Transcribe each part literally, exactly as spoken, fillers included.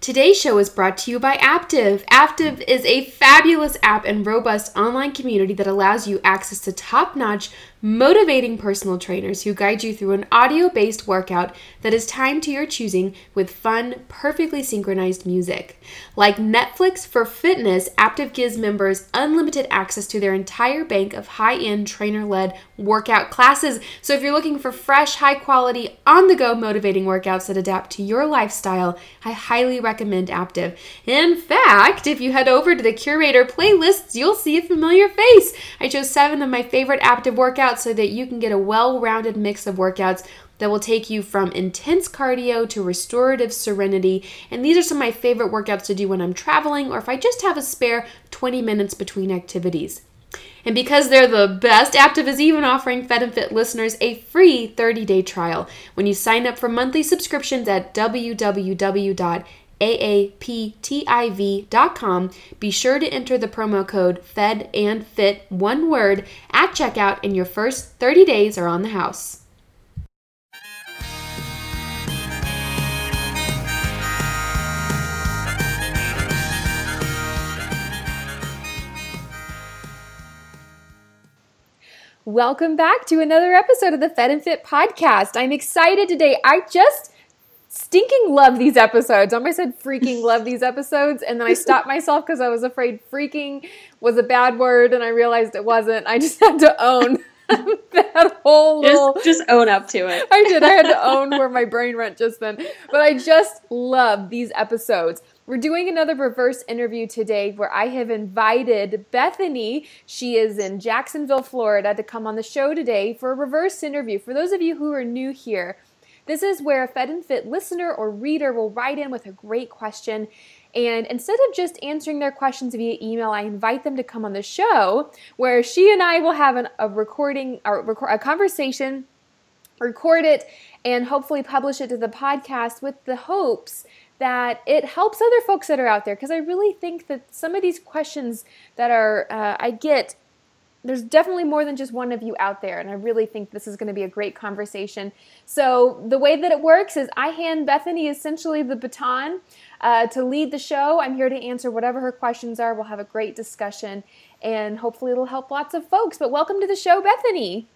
Today's show is brought to you by Aaptiv. Aaptiv is a fabulous app and robust online community that allows you access to top-notch, motivating personal trainers who guide you through an audio-based workout that is timed to your choosing with fun, perfectly synchronized music. Like Netflix for fitness, Aaptiv gives members unlimited access to their entire bank of high-end trainer-led workout classes. So if you're looking for fresh, high-quality, on-the-go motivating workouts that adapt to your lifestyle, I highly recommend recommend Aaptiv. In fact, if you head over to the curator playlists, you'll see a familiar face. I chose seven of my favorite Aaptiv workouts so that you can get a well-rounded mix of workouts that will take you from intense cardio to restorative serenity. And these are some of my favorite workouts to do when I'm traveling or if I just have a spare twenty minutes between activities. And because they're the best, Aaptiv is even offering Fed and Fit listeners a free thirty-day trial when you sign up for monthly subscriptions at w w w dot aaptiv dot com. Be sure to enter the promo code Fed and Fit, one word, at checkout, and your first thirty days are on the house. Welcome back to another episode of the Fed and Fit podcast. I'm excited today. I just stinking love these episodes. I almost said freaking love these episodes. And then I stopped myself because I was afraid freaking was a bad word. And I realized it wasn't. I just had to own that whole little. Just, just own up to it. I did. I had to own where my brain went just then. But I just love these episodes. We're doing another reverse interview today where I have invited Bethany. She is in Jacksonville, Florida, to come on the show today for a reverse interview. For those of you who are new here, this is where a Fed and Fit listener or reader will write in with a great question, and instead of just answering their questions via email, I invite them to come on the show where she and I will have an, a recording, or record, a conversation, record it, and hopefully publish it to the podcast with the hopes that it helps other folks that are out there, because I really think that some of these questions that are uh, I get, there's definitely more than just one of you out there, and I really think this is going to be a great conversation. So the way that it works is I hand Bethany essentially the baton uh, to lead the show. I'm here to answer whatever her questions are. We'll have a great discussion, and hopefully it'll help lots of folks. But welcome to the show, Bethany.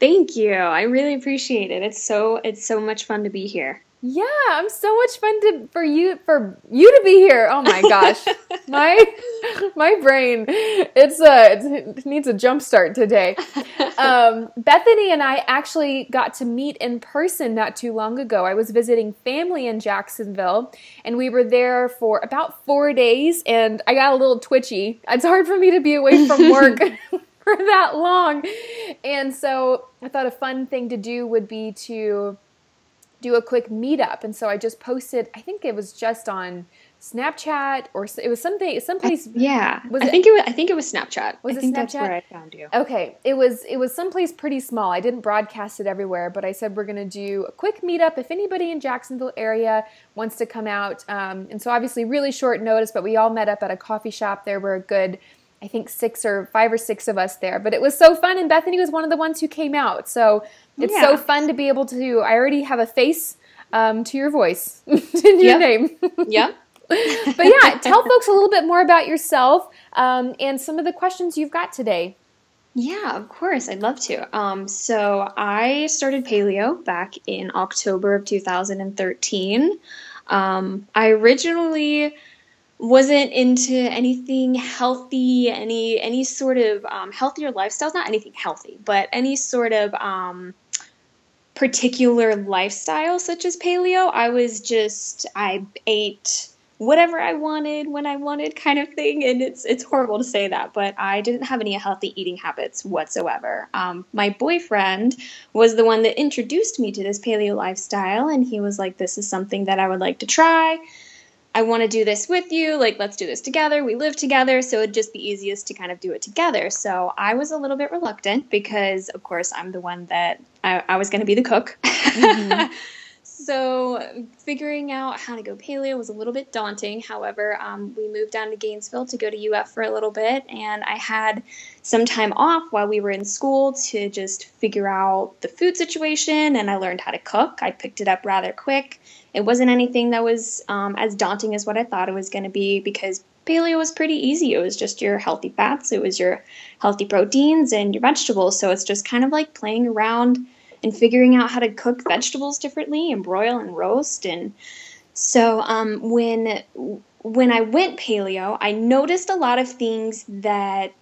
Thank you. I really appreciate it. It's so it's so much fun to be here. Yeah, I'm so much fun to for you for you to be here. Oh my gosh, my my brain, it's a it needs a jump start today. Um, Bethany and I actually got to meet in person not too long ago. I was visiting family in Jacksonville, and we were there for about four days. And I got a little twitchy. It's hard for me to be away from work for that long, and so I thought a fun thing to do would be to do a quick meetup. And so I just posted, I think it was just on Snapchat or it was something, someplace. I, yeah. Was I it, think it was, I think it was Snapchat. Was I it think Snapchat? That's where I found you. Okay. It was, it was someplace pretty small. I didn't broadcast it everywhere, but I said, we're going to do a quick meetup if anybody in Jacksonville area wants to come out. Um, and so obviously really short notice, but we all met up at a coffee shop. There were a good, I think six or five or six of us there, but it was so fun. And Bethany was one of the ones who came out. So it's yeah. so fun to be able to, I already have a face um, to your voice and your yep. name. Yep. But yeah, tell folks a little bit more about yourself um, and some of the questions you've got today. Yeah, of course. I'd love to. Um, so I started Paleo back in October of two thousand thirteen. Um, I originally wasn't into anything healthy, any any sort of um, healthier lifestyles, not anything healthy, but any sort of um, particular lifestyle such as paleo. I was just, I ate whatever I wanted when I wanted kind of thing. And it's it's horrible to say that, but I didn't have any healthy eating habits whatsoever. Um, my boyfriend was the one that introduced me to this paleo lifestyle. And he was like, this is something that I would like to try. I want to do this with you. Like, let's do this together. We live together. So it'd just be easiest to kind of do it together. So I was a little bit reluctant because, of course, I'm the one that I, I was going to be the cook. Mm-hmm. So figuring out how to go paleo was a little bit daunting. However, um, we moved down to Gainesville to go to U F for a little bit, and I had some time off while we were in school to just figure out the food situation, and I learned how to cook. I picked it up rather quick. It wasn't anything that was um, as daunting as what I thought it was going to be, because paleo was pretty easy. It was just your healthy fats, it was your healthy proteins, and your vegetables. So it's just kind of like playing around and figuring out how to cook vegetables differently and broil and roast. And so um, when when I went paleo, I noticed a lot of things that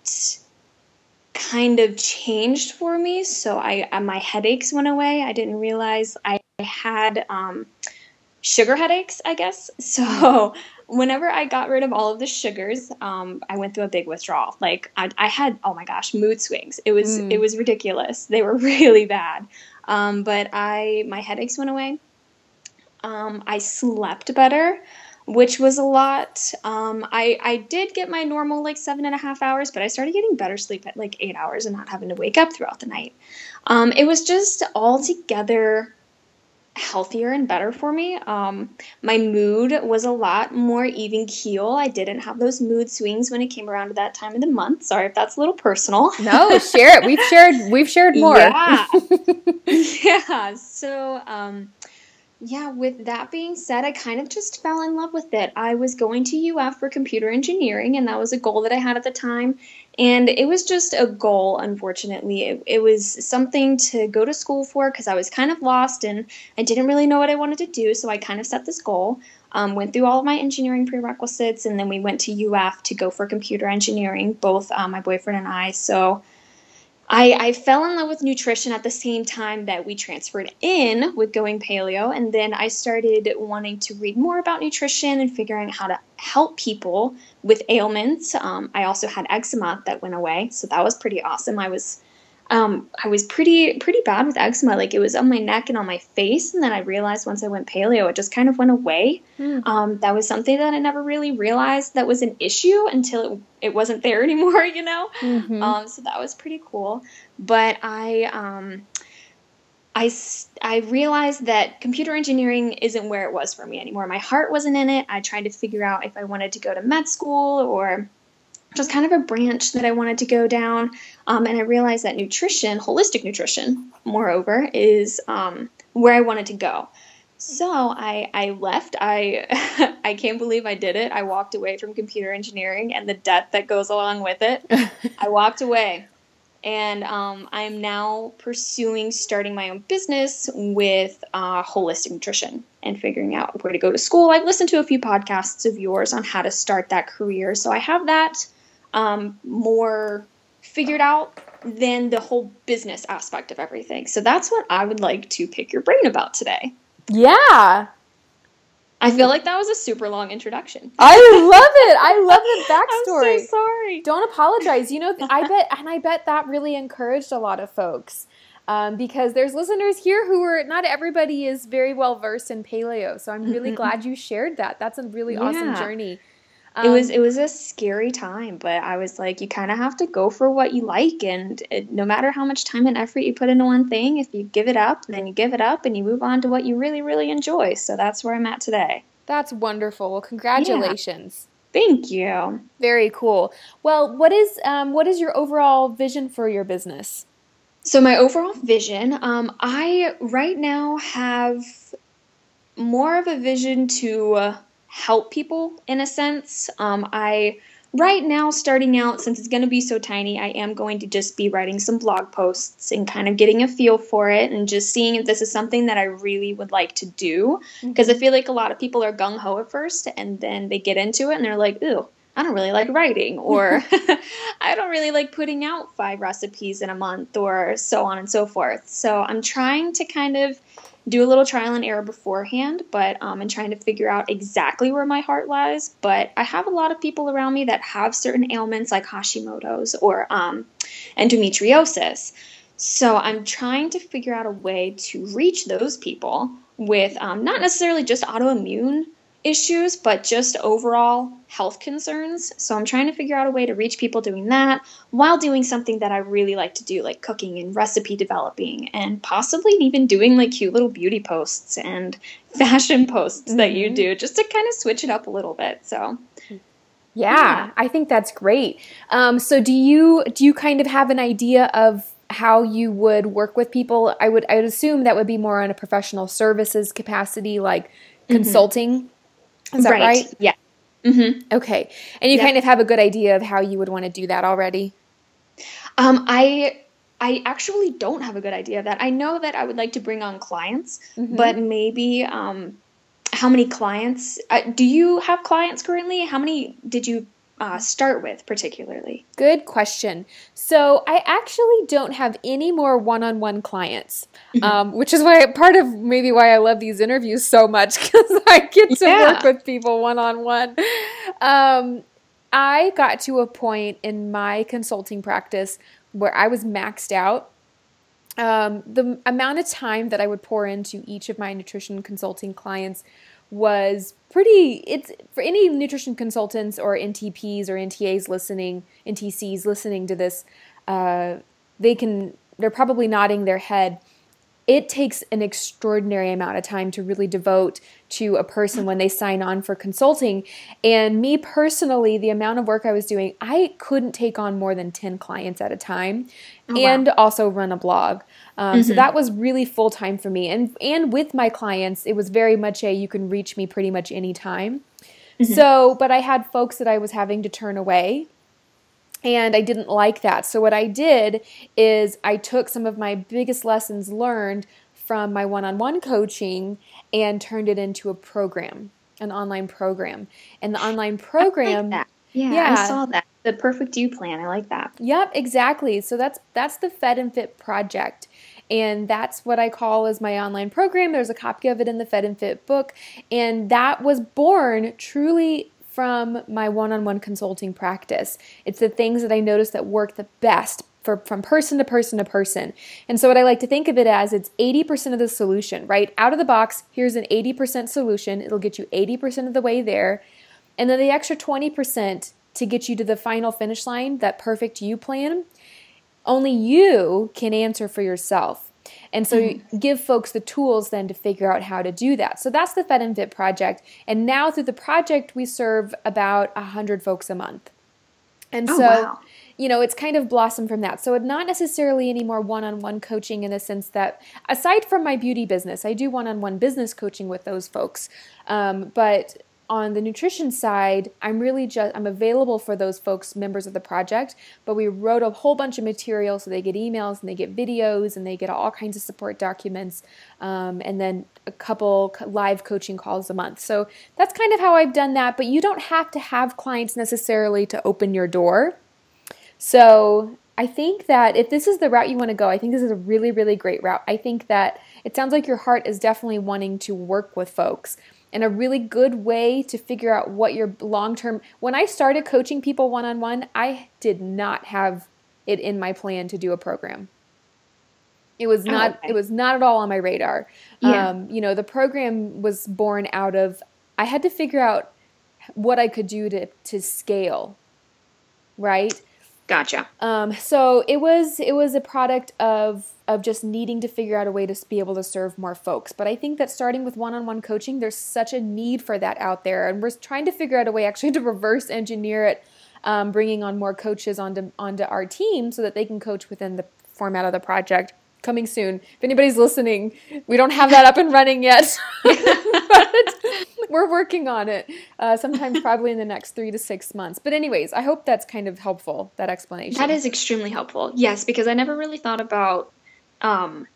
kind of changed for me. So I uh, my headaches went away. I didn't realize I had um, sugar headaches, I guess. So whenever I got rid of all of the sugars, um, I went through a big withdrawal. Like I, I had, oh my gosh, mood swings. It was mm. it was ridiculous. They were really bad. Um, but I, my headaches went away. Um, I slept better, which was a lot. Um, I, I did get my normal like seven and a half hours, but I started getting better sleep at like eight hours and not having to wake up throughout the night. Um, it was just altogether healthier and better for me. Um, my mood was a lot more even keel. I didn't have those mood swings when it came around to that time of the month. Sorry if that's a little personal. No, share it. We've shared, we've shared more. Yeah. yeah. So, um, yeah, with that being said, I kind of just fell in love with it. I was going to U F for computer engineering, and that was a goal that I had at the time. And it was just a goal, unfortunately. It, it was something to go to school for because I was kind of lost and I didn't really know what I wanted to do. So I kind of set this goal, um, went through all of my engineering prerequisites, and then we went to U F to go for computer engineering, both um, my boyfriend and I. So I, I fell in love with nutrition at the same time that we transferred in with going paleo, and then I started wanting to read more about nutrition and figuring out how to help people with ailments. Um, I also had eczema that went away, so that was pretty awesome. I was um, I was pretty pretty bad with eczema. Like, it was on my neck and on my face, and then I realized once I went paleo, it just kind of went away. Mm. Um, that was something that I never really realized that was an issue until it it wasn't there anymore, you know? Mm-hmm. Um, so that was pretty cool. But I, um, I, I realized that computer engineering isn't where it was for me anymore. My heart wasn't in it. I tried to figure out if I wanted to go to med school or just kind of a branch that I wanted to go down. Um, and I realized that nutrition, holistic nutrition, moreover, is, um, where I wanted to go. So I, I left. I I can't believe I did it. I walked away from computer engineering and the debt that goes along with it. I walked away. And um, I'm now pursuing starting my own business with uh, holistic nutrition and figuring out where to go to school. I've listened to a few podcasts of yours on how to start that career. So I have that um, more figured out than the whole business aspect of everything. So that's what I would like to pick your brain about today. Yeah. I feel like that was a super long introduction. I love it. I love the backstory. I'm so sorry. Don't apologize. You know, I bet, and I bet that really encouraged a lot of folks um, because there's listeners here who are, not everybody is very well versed in paleo. So I'm really glad you shared that. That's a really yeah. awesome journey. Um, it was, it was a scary time, but I was like, you kind of have to go for what you like. And it, no matter how much time and effort you put into one thing, if you give it up, then you give it up and you move on to what you really, really enjoy. So that's where I'm at today. That's wonderful. Well, congratulations. Yeah. Thank you. Very cool. Well, what is, um, what is your overall vision for your business? So my overall vision, um, I right now have more of a vision to, uh, help people in a sense. Um, I, right now starting out, since it's going to be so tiny, I am going to just be writing some blog posts and kind of getting a feel for it and just seeing if this is something that I really would like to do. Because mm-hmm. I feel like a lot of people are gung-ho at first and then they get into it and they're like, ooh, I don't really like writing, or I don't really like putting out five recipes in a month, or so on and so forth. So I'm trying to kind of do a little trial and error beforehand, but um, and trying to figure out exactly where my heart lies. But I have a lot of people around me that have certain ailments like Hashimoto's or um, endometriosis. So I'm trying to figure out a way to reach those people with um, not necessarily just autoimmune issues, but just overall health concerns. So I'm trying to figure out a way to reach people doing that while doing something that I really like to do, like cooking and recipe developing, and possibly even doing like cute little beauty posts and fashion posts mm-hmm. that you do, just to kind of switch it up a little bit. So yeah, yeah. I think that's great. Um, so do you do you kind of have an idea of how you would work with people? I would I would assume that would be more on a professional services capacity, like consulting. Mm-hmm. Is that right? right? Yeah. Mm-hmm. Okay. And you yeah. kind of have a good idea of how you would want to do that already? Um, I I actually don't have a good idea of that. I know that I would like to bring on clients, mm-hmm. but maybe um, how many clients? Uh, do you have clients currently? How many did you Uh, start with particularly? Good question. So I actually don't have any more one-on-one clients, mm-hmm. um, which is why part of maybe why I love these interviews so much, because I get to yeah. work with people one-on-one. Um, I got to a point in my consulting practice where I was maxed out. Um, the amount of time that I would pour into each of my nutrition consulting clients was pretty, it's for any nutrition consultants or N T Ps or N T As listening, N T Cs listening to this, uh, they can, they're probably nodding their head. It takes an extraordinary amount of time to really devote to a person when they sign on for consulting. And me personally, the amount of work I was doing, I couldn't take on more than ten clients at a time, oh, and wow. also run a blog. Um, mm-hmm. So that was really full time for me. And and with my clients, it was very much a, you can reach me pretty much any time. Mm-hmm. So, but I had folks that I was having to turn away. And I didn't like that. So what I did is I took some of my biggest lessons learned from my one-on-one coaching and turned it into a program, an online program. And the online program, I like that. Yeah, yeah, I saw that. The Perfect You Plan. I like that. Yep, exactly. So that's that's the Fed and Fit project. And that's what I call as my online program. There's a copy of it in the Fed and Fit book. And that was born truly from my one-on-one consulting practice. It's the things that I notice that work the best for, from person to person to person. And so what I like to think of it as, it's eighty percent of the solution, right? Out of the box, here's an eighty percent solution. It'll get you eighty percent of the way there. And then the extra twenty percent to get you to the final finish line, that perfect you plan, only you can answer for yourself. And so mm-hmm. give folks the tools then to figure out how to do that. So that's the Fed and Fit project. And now through the project, we serve about one hundred folks a month. And oh, so, wow. you know, it's kind of blossomed from that. So it's not necessarily any more one-on-one coaching in the sense that, aside from my beauty business, I do one-on-one business coaching with those folks. Um, but on the nutrition side, I'm really just, I'm available for those folks, members of the project, but we wrote a whole bunch of material, so they get emails and they get videos and they get all kinds of support documents, um, and then a couple live coaching calls a month. So that's kind of how I've done that, but you don't have to have clients necessarily to open your door. So I think that if this is the route you want to go, I think this is a really, really great route. I think that it sounds like your heart is definitely wanting to work with folks. And a really good way to figure out what your long-term... When I started coaching people one-on-one, I did not have it in my plan to do a program. It was not, oh, okay. It was not at all on my radar. Yeah. Um, you know, the program was born out of... I had to figure out what I could do to, to scale, right? Gotcha. Um, so it was it was a product of of just needing to figure out a way to be able to serve more folks. But I think that starting with one-on-one coaching, there's such a need for that out there. And we're trying to figure out a way actually to reverse engineer it, um, bringing on more coaches onto, onto our team so that they can coach within the format of the project. Coming soon. If anybody's listening, we don't have that up and running yet, but we're working on it, uh, sometime probably in the next three to six months. But anyways, I hope that's kind of helpful, that explanation. That is extremely helpful. Yes, because I never really thought about um,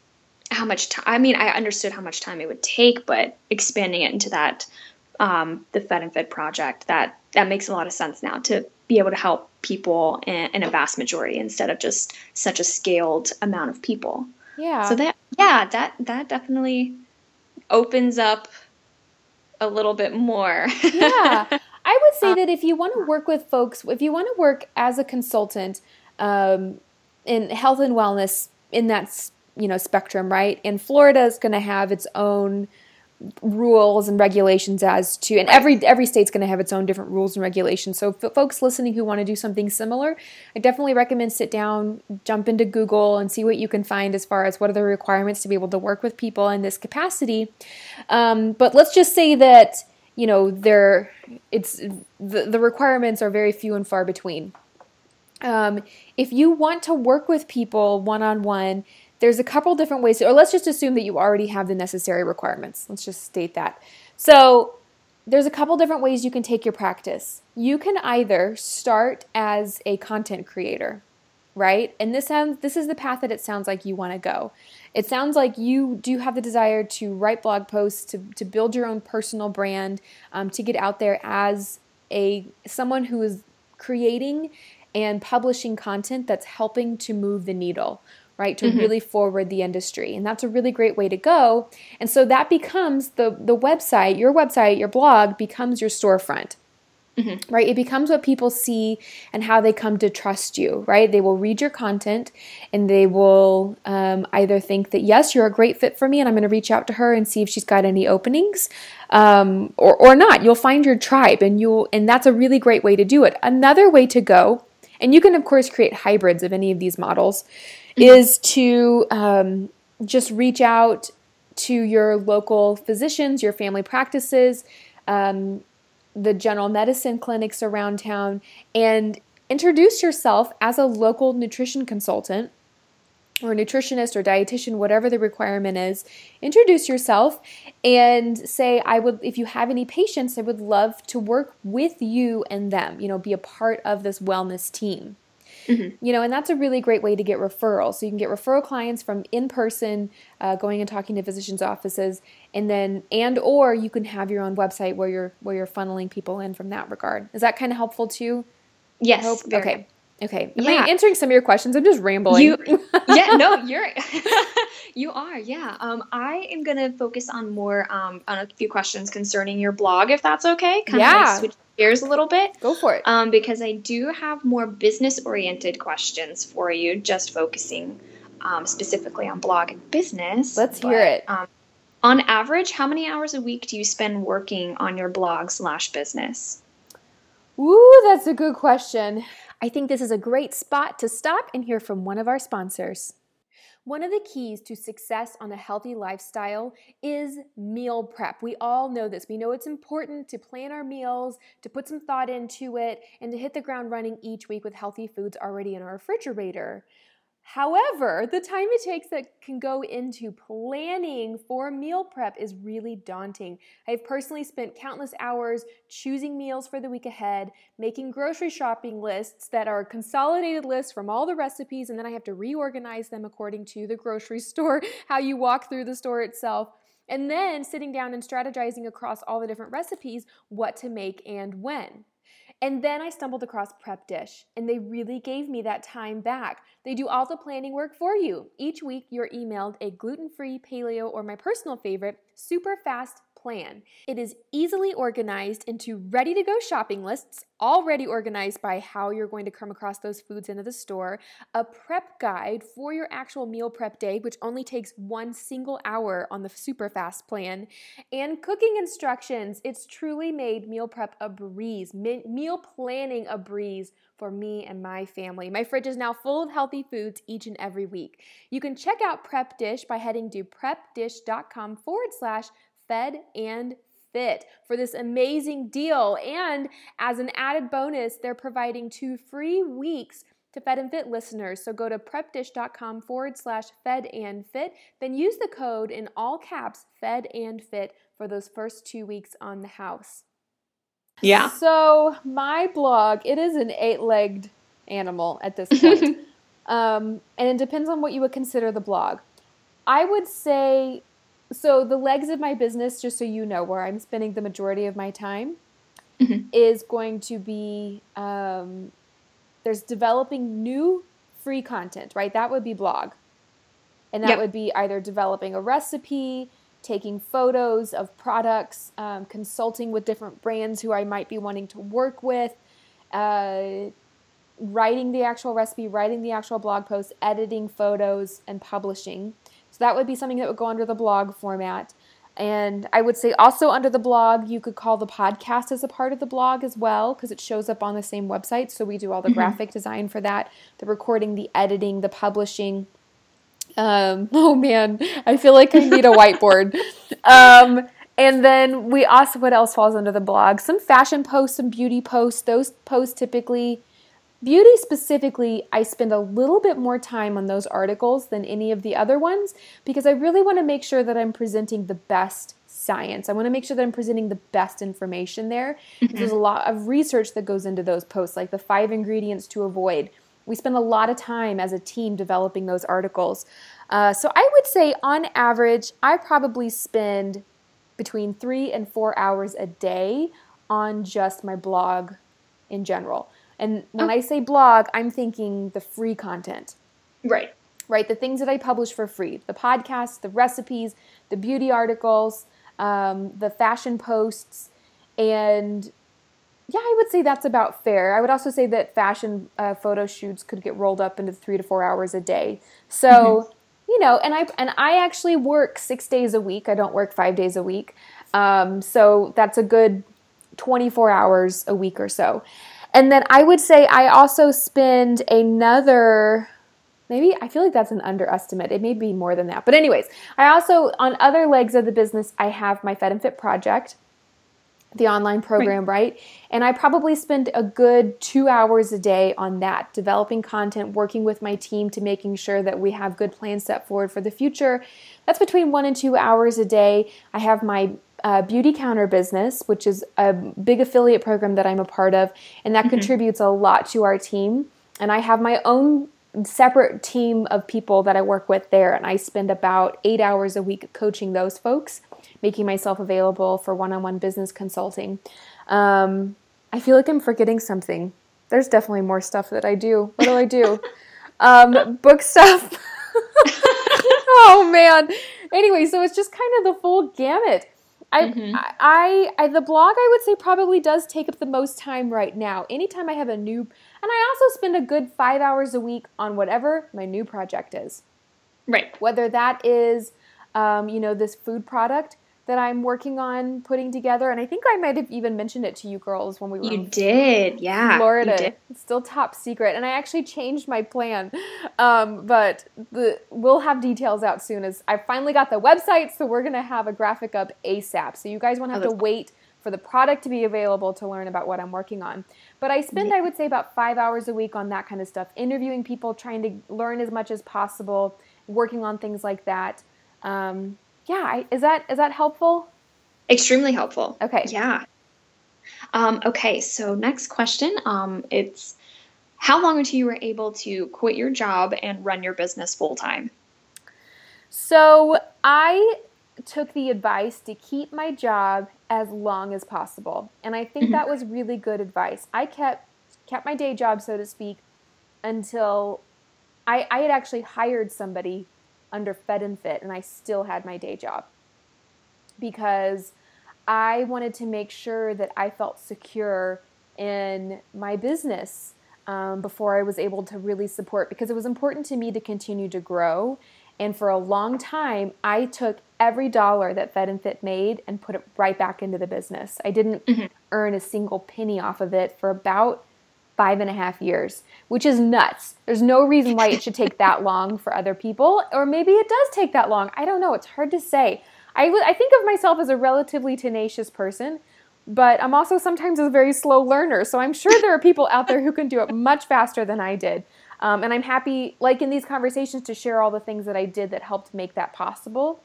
how much time. I mean, I understood how much time it would take, but expanding it into that, um, the Fed and Fit project, that, that makes a lot of sense now to be able to help people in, in a vast majority instead of just such a scaled amount of people. Yeah. So that, yeah, that, that definitely opens up a little bit more. Yeah. I would say that if you want to work with folks, if you want to work as a consultant, um, in health and wellness in that, you know, spectrum, right? And Florida is going to have its own rules and regulations as to, and every every state's going to have its own different rules and regulations. So f- folks listening who want to do something similar, I definitely recommend sit down, jump into Google, and see what you can find as far as what are the requirements to be able to work with people in this capacity. Um, but let's just say that, you know, there it's the, the requirements are very few and far between. Um, if you want to work with people one-on-one, there's a couple different ways to, or let's just assume that you already have the necessary requirements. Let's just state that. So there's a couple different ways you can take your practice. You can either start as a content creator, right? And this sounds, this is the path that it sounds like you want to go. It sounds like you do have the desire to write blog posts, to, to build your own personal brand, um, to get out there as a someone who is creating and publishing content that's helping to move the needle, right, to mm-hmm. really forward the industry. And that's a really great way to go. And so that becomes the the website, your website, your blog becomes your storefront, mm-hmm. right? It becomes what people see and how they come to trust you, right? They will read your content and they will um, either think that, yes, you're a great fit for me and I'm going to reach out to her and see if she's got any openings um, or, or not. You'll find your tribe, and you'll, and that's a really great way to do it. Another way to go, and you can, of course, create hybrids of any of these models, is to um, just reach out to your local physicians, your family practices, um, the general medicine clinics around town, and introduce yourself as a local nutrition consultant or nutritionist or dietitian, whatever the requirement is. Introduce yourself and say, I would, if you have any patients, I would love to work with you and them, you know, be a part of this wellness team. Mm-hmm. You know, and that's a really great way to get referrals. So you can get referral clients from in-person, uh, going and talking to physicians' offices, and then, and or you can have your own website where you're where you're funneling people in from that regard. Is that kind of helpful too? Yes. I hope? Very. Okay. Okay. Am yeah. I answering some of your questions? I'm just rambling. You, yeah, no, you're, you are. Yeah. Um, I am going to focus on more, um, on a few questions concerning your blog, if that's okay. Kind yeah. of like switch gears a little bit. Go for it. Um, because I do have more business oriented questions for you, just focusing, um, specifically on blog and business. Let's but, hear it. Um, on average, how many hours a week do you spend working on your blog slash business? Ooh, that's a good question. I think this is a great spot to stop and hear from one of our sponsors. One of the keys to success on a healthy lifestyle is meal prep. We all know this. We know it's important to plan our meals, to put some thought into it, and to hit the ground running each week with healthy foods already in our refrigerator. However, the time it takes that can go into planning for meal prep is really daunting. I've personally spent countless hours choosing meals for the week ahead, making grocery shopping lists that are consolidated lists from all the recipes, and then I have to reorganize them according to the grocery store, how you walk through the store itself, and then sitting down and strategizing across all the different recipes what to make and when. And then I stumbled across PrepDish, and they really gave me that time back. They do all the planning work for you. Each week, you're emailed a gluten-free, paleo, or my personal favorite, super fast plan. It is easily organized into ready-to-go shopping lists, already organized by how you're going to come across those foods into the store, a prep guide for your actual meal prep day, which only takes one single hour on the super fast plan, and cooking instructions. It's truly made meal prep a breeze, Me- meal planning a breeze for me and my family. My fridge is now full of healthy foods each and every week. You can check out PrepDish by heading to prepdish.com forward slash Fed and Fit for this amazing deal. And as an added bonus, they're providing two free weeks to Fed and Fit listeners. So go to prepdish.com forward slash Fed and Fit, then use the code in all caps Fed and Fit for those first two weeks on the house. Yeah. So my blog, it is an eight-legged animal at this point. um, and it depends on what you would consider the blog. I would say... So the legs of my business, just so you know where I'm spending the majority of my time, mm-hmm. is going to be um, there's developing new free content, right? That would be blog. And that yep. would be either developing a recipe, taking photos of products, um, consulting with different brands who I might be wanting to work with, uh, writing the actual recipe, writing the actual blog post, editing photos, and publishing. So that would be something that would go under the blog format. And I would say also under the blog, you could call the podcast as a part of the blog as well, because it shows up on the same website. So we do all the mm-hmm. graphic design for that, the recording, the editing, the publishing. Um, oh, man, I feel like I need a whiteboard. Um, and then we also, what else falls under the blog? Some fashion posts, some beauty posts. Those posts typically, beauty specifically, I spend a little bit more time on those articles than any of the other ones because I really want to make sure that I'm presenting the best science. I want to make sure that I'm presenting the best information there. Mm-hmm. There's a lot of research that goes into those posts, like the five ingredients to avoid. We spend a lot of time as a team developing those articles. Uh, so I would say on average, I probably spend between three and four hours a day on just my blog in general. And when I say blog, I'm thinking the free content. Right. Right, the things that I publish for free. The podcasts, the recipes, the beauty articles, um, the fashion posts. And yeah, I would say that's about fair. I would also say that fashion uh, photo shoots could get rolled up into three to four hours a day. So, mm-hmm. you know, and I, and I actually work six days a week. I don't work five days a week. Um, so that's a good twenty-four hours a week or so. And then I would say I also spend another, maybe I feel like that's an underestimate. It may be more than that. But anyways, I also, on other legs of the business, I have my Fed and Fit project, the online program, right. right? And I probably spend a good two hours a day on that, developing content, working with my team to making sure that we have good plans set forward for the future. That's between one and two hours a day. I have my Uh, Beautycounter business, which is a big affiliate program that I'm a part of, and that mm-hmm. contributes a lot to our team. And I have my own separate team of people that I work with there, and I spend about eight hours a week coaching those folks, making myself available for one-on-one business consulting. Um, I feel like I'm forgetting something. There's definitely more stuff that I do. What do I do? um, book stuff. Oh, man. Anyway, so it's just kind of the full gamut. I, mm-hmm. I, I, the blog I would say probably does take up the most time right now. Anytime I have a new, and I also spend a good five hours a week on whatever my new project is. Right. Whether that is, um, you know, this food product that I'm working on putting together. And I think I might have even mentioned it to you girls when we were you in did. Yeah, Florida. You did. It's still top secret. And I actually changed my plan. Um, but the, we'll have details out soon as I finally got the website. So we're going to have a graphic up ASAP. So you guys won't have to wait for the product to be available to learn about what I'm working on. But I spend, yeah. I would say, about five hours a week on that kind of stuff, interviewing people, trying to learn as much as possible, working on things like that. Um, Yeah. Is that, is that helpful? Extremely helpful. Okay. Yeah. Um, okay. So next question, um, it's how long until you were able to quit your job and run your business full time? So I took the advice to keep my job as long as possible. And I think mm-hmm. that was really good advice. I kept, kept my day job, so to speak, until I, I had actually hired somebody under Fed and Fit, and I still had my day job because I wanted to make sure that I felt secure in my business um, before I was able to really support, because it was important to me to continue to grow. And for a long time, I took every dollar that Fed and Fit made and put it right back into the business. I didn't mm-hmm. earn a single penny off of it for about five and a half years, which is nuts. There's no reason why it should take that long for other people, or maybe it does take that long. I don't know. It's hard to say. I, w- I think of myself as a relatively tenacious person, but I'm also sometimes a very slow learner. So I'm sure there are people out there who can do it much faster than I did. Um, and I'm happy, like in these conversations, to share all the things that I did that helped make that possible.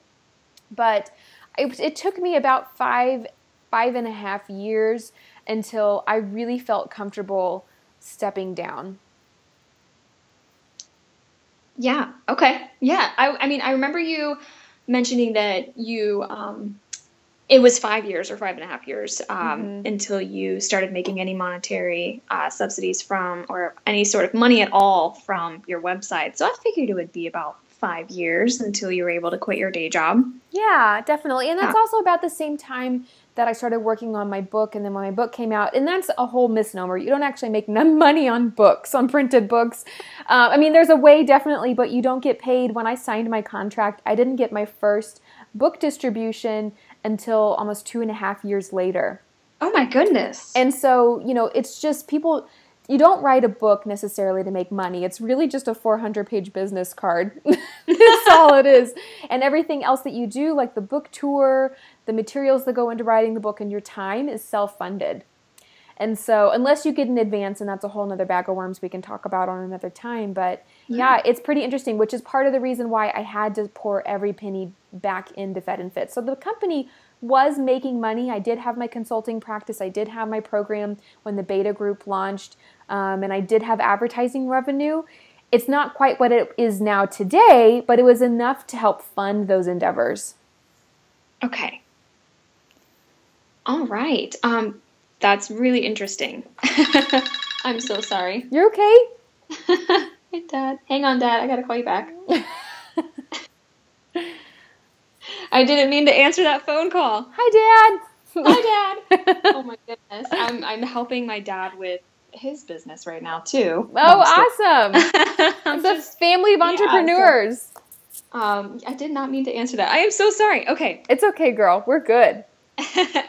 But it, it took me about five, five and a half years until I really felt comfortable stepping down. Yeah. Okay. Yeah. I, I mean, I remember you mentioning that you, um, it was five years or five and a half years, um, mm-hmm. until you started making any monetary, uh, subsidies from, or any sort of money at all from your website. So I figured it would be about five years until you were able to quit your day job. Yeah, definitely. And that's yeah. also about the same time that I started working on my book, and then when my book came out, and that's a whole misnomer. You don't actually make no money on books, on printed books. Uh, I mean, there's a way definitely, but you don't get paid. When I signed my contract, I didn't get my first book distribution until almost two and a half years later. Oh my goodness. And so, you know, it's just people, you don't write a book necessarily to make money. It's really just a four hundred page business card. That's all it is. And everything else that you do, like the book tour, the materials that go into writing the book, and your time is self-funded. And so unless you get an advance, and that's a whole nother bag of worms we can talk about on another time. But yeah, yeah it's pretty interesting, which is part of the reason why I had to pour every penny back into Fed and Fit. So the company was making money. I did have my consulting practice. I did have my program when the beta group launched, um, and I did have advertising revenue. It's not quite what it is now today, but it was enough to help fund those endeavors. Okay. All right. Um, that's really interesting. I'm so sorry. You're okay? Hey, Dad. Hang on, Dad. I got to call you back. I didn't mean to answer that phone call. Hi, Dad. Hi, Dad. Oh, my goodness. I'm I'm helping my dad with his business right now, too. Oh, awesome. I'm the family of entrepreneurs. Yeah, so, um, I did not mean to answer that. I am so sorry. Okay. It's okay, girl. We're good.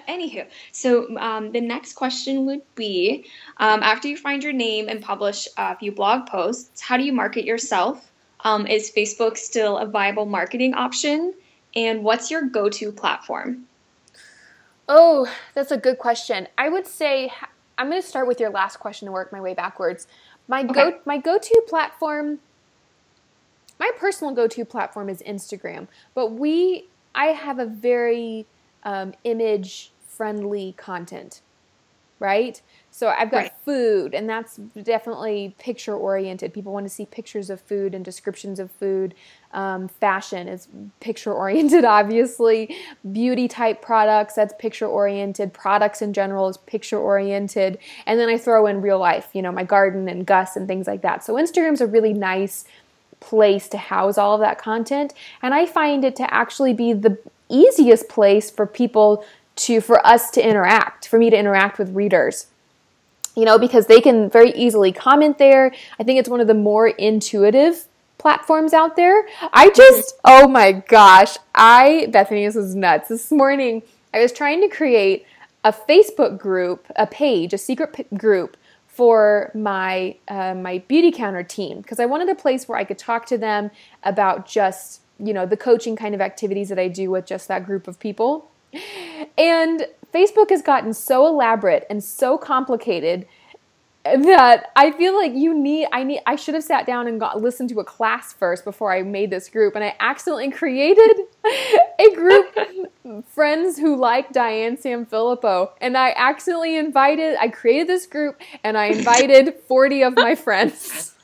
Anywho, so um, the next question would be, um, after you find your name and publish a few blog posts, how do you market yourself? Um, is Facebook still a viable marketing option? And what's your go-to platform? Oh, that's a good question. I would say I'm going to start with your last question and work my way backwards. My okay. go my go-to platform, my personal go-to platform is Instagram. But we, I have a very um, image-friendly content, right? So I've got right. food, and that's definitely picture-oriented. People want to see pictures of food and descriptions of food. Um, fashion is picture-oriented, obviously. Beauty-type products, that's picture-oriented. Products in general is picture-oriented. And then I throw in real life, you know, my garden and Gus and things like that. So Instagram's a really nice place to house all of that content. And I find it to actually be the easiest place for people to, for us to interact, for me to interact with readers. You know, because they can very easily comment there. I think it's one of the more intuitive platforms out there. I just, oh my gosh, I, Bethany, this was nuts. This morning, I was trying to create a Facebook group, a page, a secret p- group for my uh, my Beautycounter team, because I wanted a place where I could talk to them about just, you know, the coaching kind of activities that I do with just that group of people. And Facebook has gotten so elaborate and so complicated that I feel like you need, I need, I should have sat down and got, listened to a class first before I made this group. And I accidentally created a group friends who like Diane Sanfilippo. And I accidentally invited, I created this group and I invited forty of my friends.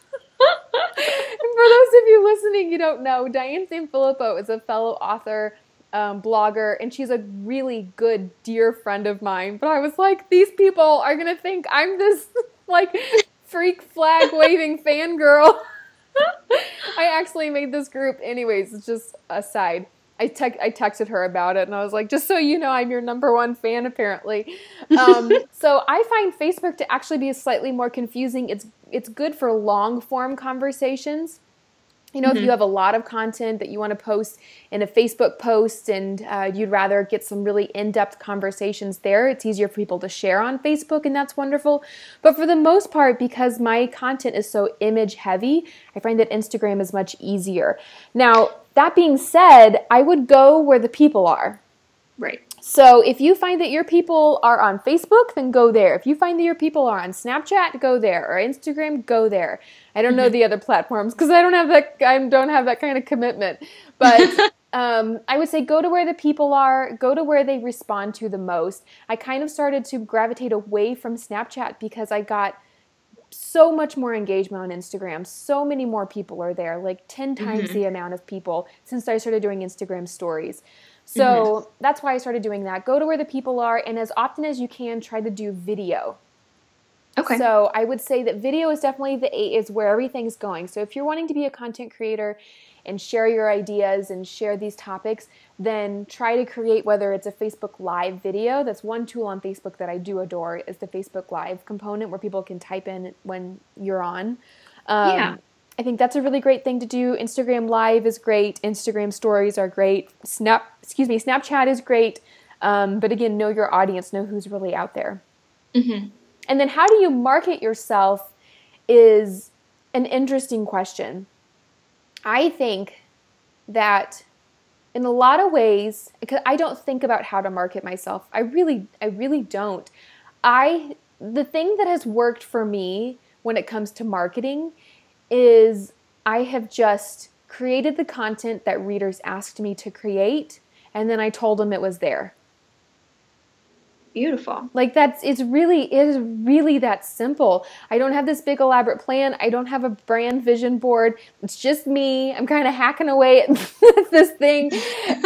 And for those of you listening, you don't know, Diane Sanfilippo is a fellow author, Um, blogger, and she's a really good dear friend of mine. But I was like, these people are gonna think I'm this like freak flag waving fangirl. I actually made this group anyways. It's just aside. I te- I texted her about it, and I was like, just so you know, I'm your number one fan apparently. Um, so I find Facebook to actually be slightly more confusing. It's it's good for long form conversations. You know, mm-hmm. if you have a lot of content that you want to post in a Facebook post and uh, you'd rather get some really in-depth conversations there, it's easier for people to share on Facebook, and that's wonderful. But for the most part, because my content is so image heavy, I find that Instagram is much easier. Now, that being said, I would go where the people are. Right. So if you find that your people are on Facebook, then go there. If you find that your people are on Snapchat, go there. Or Instagram, go there. I don't know the other platforms because I don't have that. I don't have that kind of commitment. But um, I would say go to where the people are. Go to where they respond to the most. I kind of started to gravitate away from Snapchat because I got so much more engagement on Instagram. So many more people are there, like ten times mm-hmm. the amount of people since I started doing Instagram stories. So mm-hmm. that's why I started doing that. Go to where the people are, and as often as you can, try to do video. Okay. So I would say that video is definitely the eight is where everything's going. So if you're wanting to be a content creator and share your ideas and share these topics, then try to create, whether it's a Facebook Live video. That's one tool on Facebook that I do adore, is the Facebook Live component where people can type in when you're on. Um, yeah. I think that's a really great thing to do. Instagram Live is great. Instagram stories are great. Snap, excuse me, Snapchat is great. Um, but again, know your audience, know who's really out there. Mm-hmm. And then how do you market yourself is an interesting question. I think that in a lot of ways, because I don't think about how to market myself. I really, I really don't. I, the thing that has worked for me when it comes to marketing is I have just created the content that readers asked me to create, and then I told them it was there. Beautiful. Like that's, it's really, it is really that simple. I don't have this big elaborate plan. I don't have a brand vision board. It's just me. I'm kind of hacking away at this thing.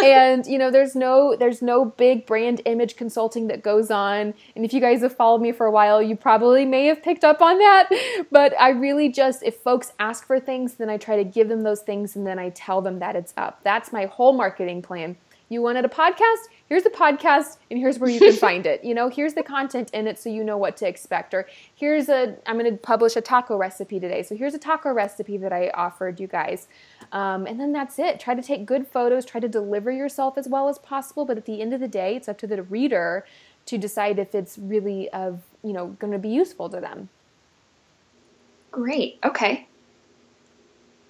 And you know, there's no, there's no big brand image consulting that goes on. And if you guys have followed me for a while, you probably may have picked up on that, but I really just, if folks ask for things, then I try to give them those things. And then I tell them that it's up. That's my whole marketing plan. You wanted a podcast? Here's the podcast, and here's where you can find it. You know, here's the content in it so you know what to expect. Or here's a, I'm going to publish a taco recipe today. So here's a taco recipe that I offered you guys. Um, and then that's it. Try to take good photos. Try to deliver yourself as well as possible. But at the end of the day, it's up to the reader to decide if it's really, of you know, going to be useful to them. Great. Okay.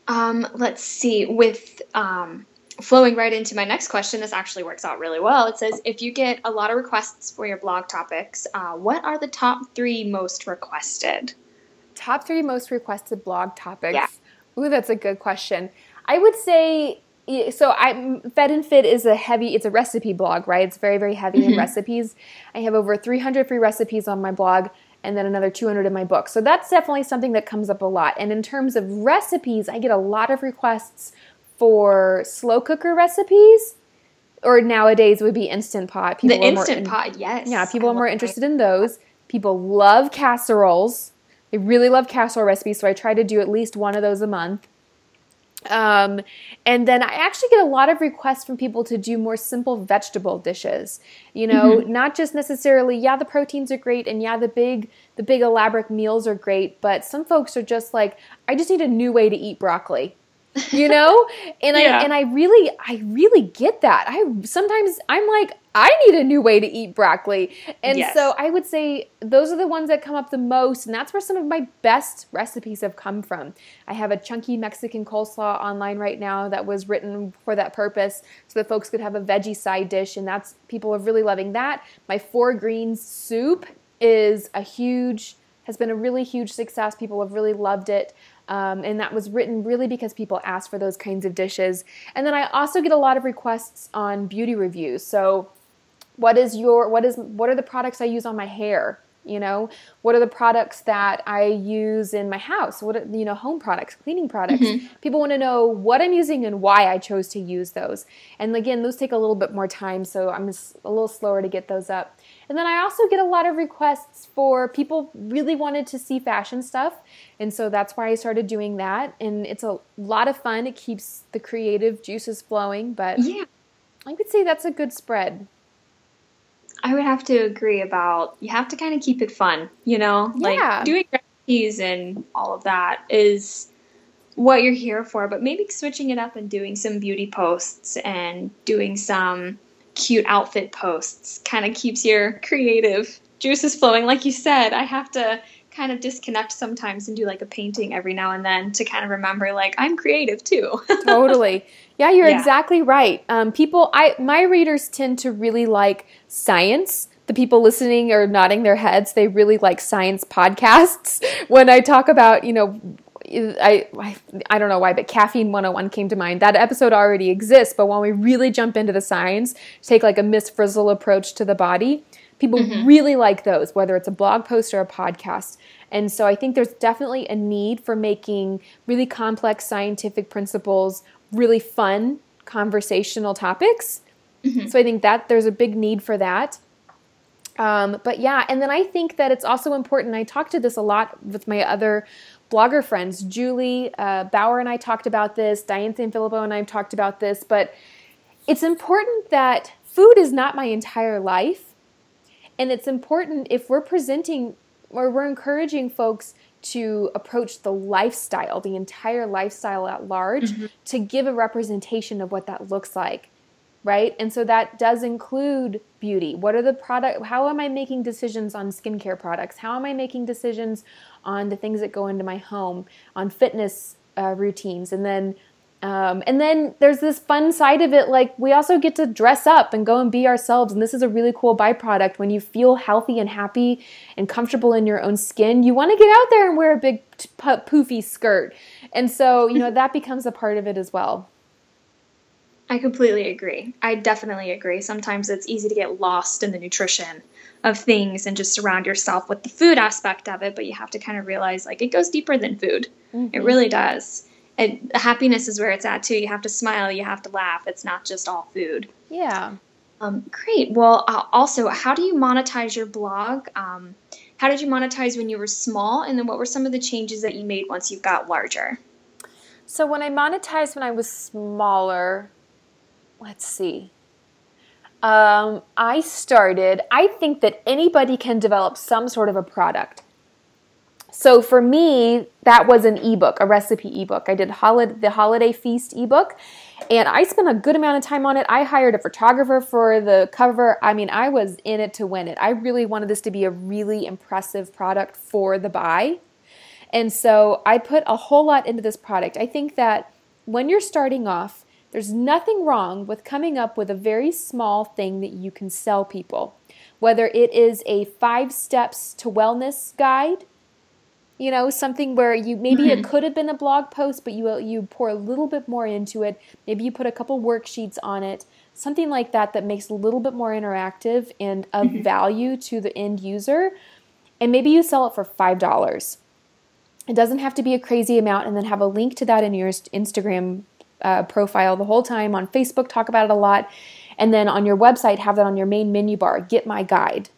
Um, let's see. With... Um... Flowing right into my next question, this actually works out really well. It says, if you get a lot of requests for your blog topics, uh, what are the top three most requested? Top three most requested blog topics. Yeah. Ooh, that's a good question. I would say, so I, Fed and Fit is a heavy, it's a recipe blog, right? It's very, very heavy mm-hmm. in recipes. I have over three hundred free recipes on my blog, and then another two hundred in my book. So that's definitely something that comes up a lot. And in terms of recipes, I get a lot of requests for slow cooker recipes, or nowadays would be Instant Pot. People the Instant in- Pot, yes. Yeah, people I are more interested that. in those. People love casseroles. They really love casserole recipes, so I try to do at least one of those a month. Um, and then I actually get a lot of requests from people to do more simple vegetable dishes. You know, mm-hmm. not just necessarily, yeah, the proteins are great, and yeah, the big the big elaborate meals are great, but some folks are just like, I just need a new way to eat broccoli. You know, and yeah. I and I really, I really get that. I sometimes I'm like, I need a new way to eat broccoli, and yes. so I would say those are the ones that come up the most, and that's where some of my best recipes have come from. I have a chunky Mexican coleslaw online right now that was written for that purpose, so that folks could have a veggie side dish, and that's people are really loving that. My four greens soup is a huge, has been a really huge success. People have really loved it. Um, and that was written really because people ask for those kinds of dishes. And then I also get a lot of requests on beauty reviews. So what is your, what is, what are the products I use on my hair? You know, what are the products that I use in my house? What are, you know, home products, cleaning products. Mm-hmm. People want to know what I'm using and why I chose to use those. And again, those take a little bit more time. So I'm just a little slower to get those up. And then I also get a lot of requests for people really wanted to see fashion stuff. And so that's why I started doing that. And it's a lot of fun. It keeps the creative juices flowing. But yeah, I would say that's a good spread. I would have to agree about, you have to kind of keep it fun, you know, like yeah. doing recipes and all of that is what you're here for, but maybe switching it up and doing some beauty posts and doing some cute outfit posts kind of keeps your creative juices flowing. Like you said, I have to kind of disconnect sometimes and do like a painting every now and then to kind of remember, like, I'm creative too. Totally. Yeah, you're yeah. exactly right. Um, people, I, my readers tend to really like science. The people listening are nodding their heads. They really like science podcasts. When I talk about, you know, I, I I don't know why, but Caffeine one oh one came to mind. That episode already exists, but when we really jump into the science, take like a Miss Frizzle approach to the body, people mm-hmm. really like those, whether it's a blog post or a podcast. And so I think there's definitely a need for making really complex scientific principles, really fun conversational topics. Mm-hmm. So I think that there's a big need for that. Um, but yeah, and then I think that it's also important, I talked to this a lot with my other blogger friends, Julie uh, Bauer and I talked about this, Diane Sanfilippo and I talked about this, but it's important that food is not my entire life, and it's important if we're presenting or we're encouraging folks to approach the lifestyle, the entire lifestyle at large, mm-hmm. to give a representation of what that looks like, right? And so that does include beauty. What are the product, how am I making decisions on skincare products? How am I making decisions on the things that go into my home, on fitness uh, routines? And then um, and then there's this fun side of it, like we also get to dress up and go and be ourselves. And this is a really cool byproduct. When you feel healthy and happy and comfortable in your own skin, you want to get out there and wear a big p- poofy skirt. And so, you know, that becomes a part of it as well. I completely agree. I definitely agree. Sometimes it's easy to get lost in the nutrition of things and just surround yourself with the food aspect of it, but you have to kind of realize like it goes deeper than food. Mm-hmm. It really does. And happiness is where it's at too. You have to smile. You have to laugh. It's not just all food. Yeah. Um, great. Well, uh, also, how do you monetize your blog? Um, how did you monetize when you were small? And then what were some of the changes that you made once you got larger? So when I monetized when I was smaller, let's see. Um, I started, I think that anybody can develop some sort of a product. So for me, that was an ebook, a recipe ebook. I did hol- the Holiday Feast ebook, and I spent a good amount of time on it. I hired a photographer for the cover. I mean, I was in it to win it. I really wanted this to be a really impressive product for the buy. And so I put a whole lot into this product. I think that when you're starting off, there's nothing wrong with coming up with a very small thing that you can sell people, whether it is a five steps to wellness guide, you know, something where you maybe mm-hmm. it could have been a blog post, but you you pour a little bit more into it. Maybe you put a couple worksheets on it, something like that that makes it a little bit more interactive and of mm-hmm. value to the end user. And maybe you sell it for five dollars. It doesn't have to be a crazy amount, and then have a link to that in your Instagram Uh, profile the whole time. On Facebook, talk about it a lot, and then on your website, have that on your main menu bar. Get my guide,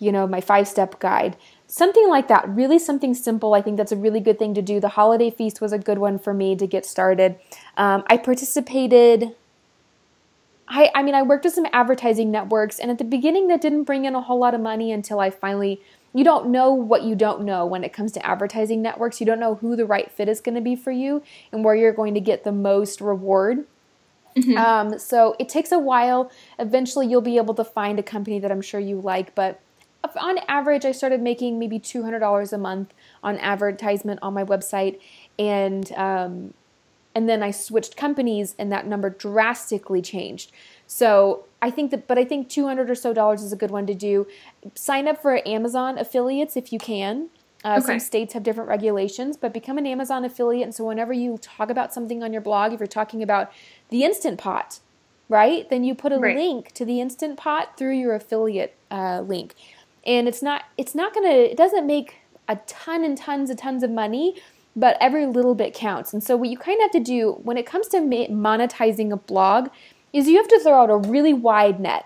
you know, my five-step guide, something like that. Really, something simple. I think that's a really good thing to do. The Holiday Feast was a good one for me to get started. Um, I participated. I, I mean, I worked with some advertising networks, and at the beginning, that didn't bring in a whole lot of money until I finally. You don't know what you don't know when it comes to advertising networks. You don't know who the right fit is going to be for you and where you're going to get the most reward. Mm-hmm. Um, so it takes a while. Eventually, you'll be able to find a company that I'm sure you like. But on average, I started making maybe two hundred dollars a month on advertisement on my website. And um, and then I switched companies, and that number drastically changed. So I think that, but I think two hundred or so dollars is a good one to do. Sign up for Amazon affiliates if you can. Uh, okay. Some states have different regulations, but become an Amazon affiliate. And so whenever you talk about something on your blog, if you're talking about the Instant Pot, right, then you put a right. link to the Instant Pot through your affiliate uh, link. And it's not, it's not going to, it doesn't make a ton and tons and tons of money, but every little bit counts. And so what you kind of have to do when it comes to ma- monetizing a blog is you have to throw out a really wide net.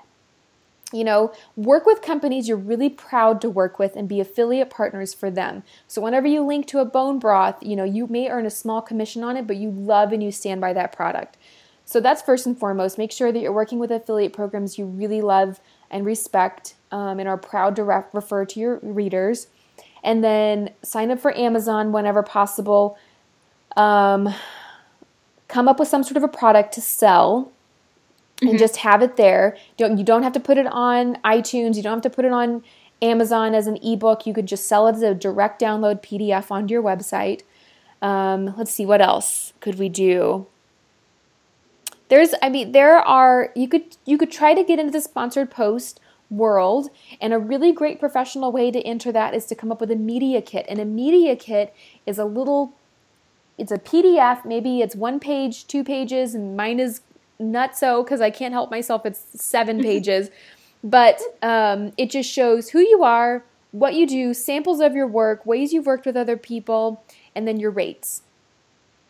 You know, work with companies you're really proud to work with and be affiliate partners for them. So whenever you link to a bone broth, you know, you may earn a small commission on it, but you love and you stand by that product. So that's first and foremost. Make sure that you're working with affiliate programs you really love and respect um, and are proud to re- refer to your readers. And then sign up for Amazon whenever possible. Um, come up with some sort of a product to sell. And mm-hmm. just have it there. Don't, you don't have to put it on iTunes. You don't have to put it on Amazon as an ebook. You could just sell it as a direct download P D F onto your website. Um, let's see, what else could we do? There's, I mean, there are. You could you could try to get into the sponsored post world, and a really great professional way to enter that is to come up with a media kit. And a media kit is a little. It's a P D F. Maybe it's one page, two pages, and mine is. Not so, because I can't help myself, it's seven pages, but um, it just shows who you are, what you do, samples of your work, ways you've worked with other people, and then your rates.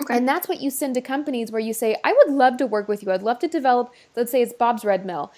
Okay. And that's what you send to companies where you say, I would love to work with you. I'd love to develop, let's say it's Bob's Red Mill.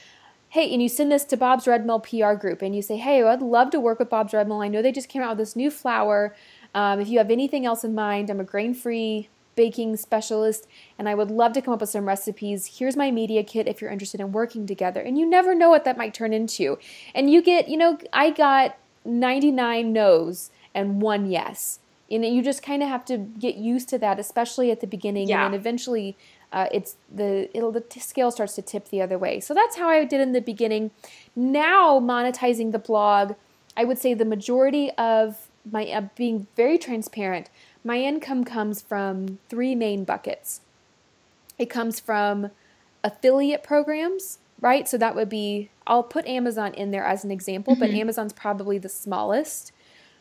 hey, and you send this to Bob's Red Mill P R group and you say, hey, well, I'd love to work with Bob's Red Mill. I know they just came out with this new flour. Um, if you have anything else in mind, I'm a grain-free baking specialist and I would love to come up with some recipes. Here's my media kit if you're interested in working together. And you never know what that might turn into. And you get, you know, I got ninety-nine no's and one yes. And you just kind of have to get used to that, especially at the beginning. Yeah. And then eventually uh, it's the it'll the scale starts to tip the other way. So that's how I did in the beginning. Now, monetizing the blog, I would say the majority of my uh, being very transparent, my income comes from three main buckets. It comes from affiliate programs, right? So that would be, I'll put Amazon in there as an example, mm-hmm. but Amazon's probably the smallest.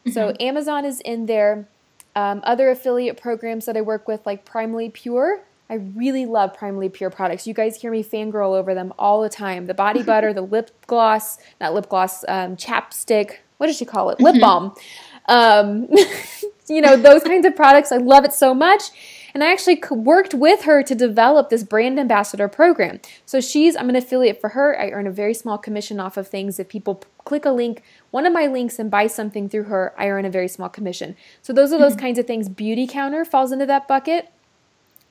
Mm-hmm. So Amazon is in there. Um, other affiliate programs that I work with, like Primally Pure. I really love Primally Pure products. You guys hear me fangirl over them all the time. The body butter, the lip gloss, not lip gloss, um, chapstick. What does she call it? Mm-hmm. Lip balm. Um, you know, those kinds of products. I love it so much. And I actually worked with her to develop this brand ambassador program. So she's, I'm an affiliate for her. I earn a very small commission off of things. If people click a link, one of my links, and buy something through her, I earn a very small commission. So those are those mm-hmm. kinds of things. Beautycounter falls into that bucket,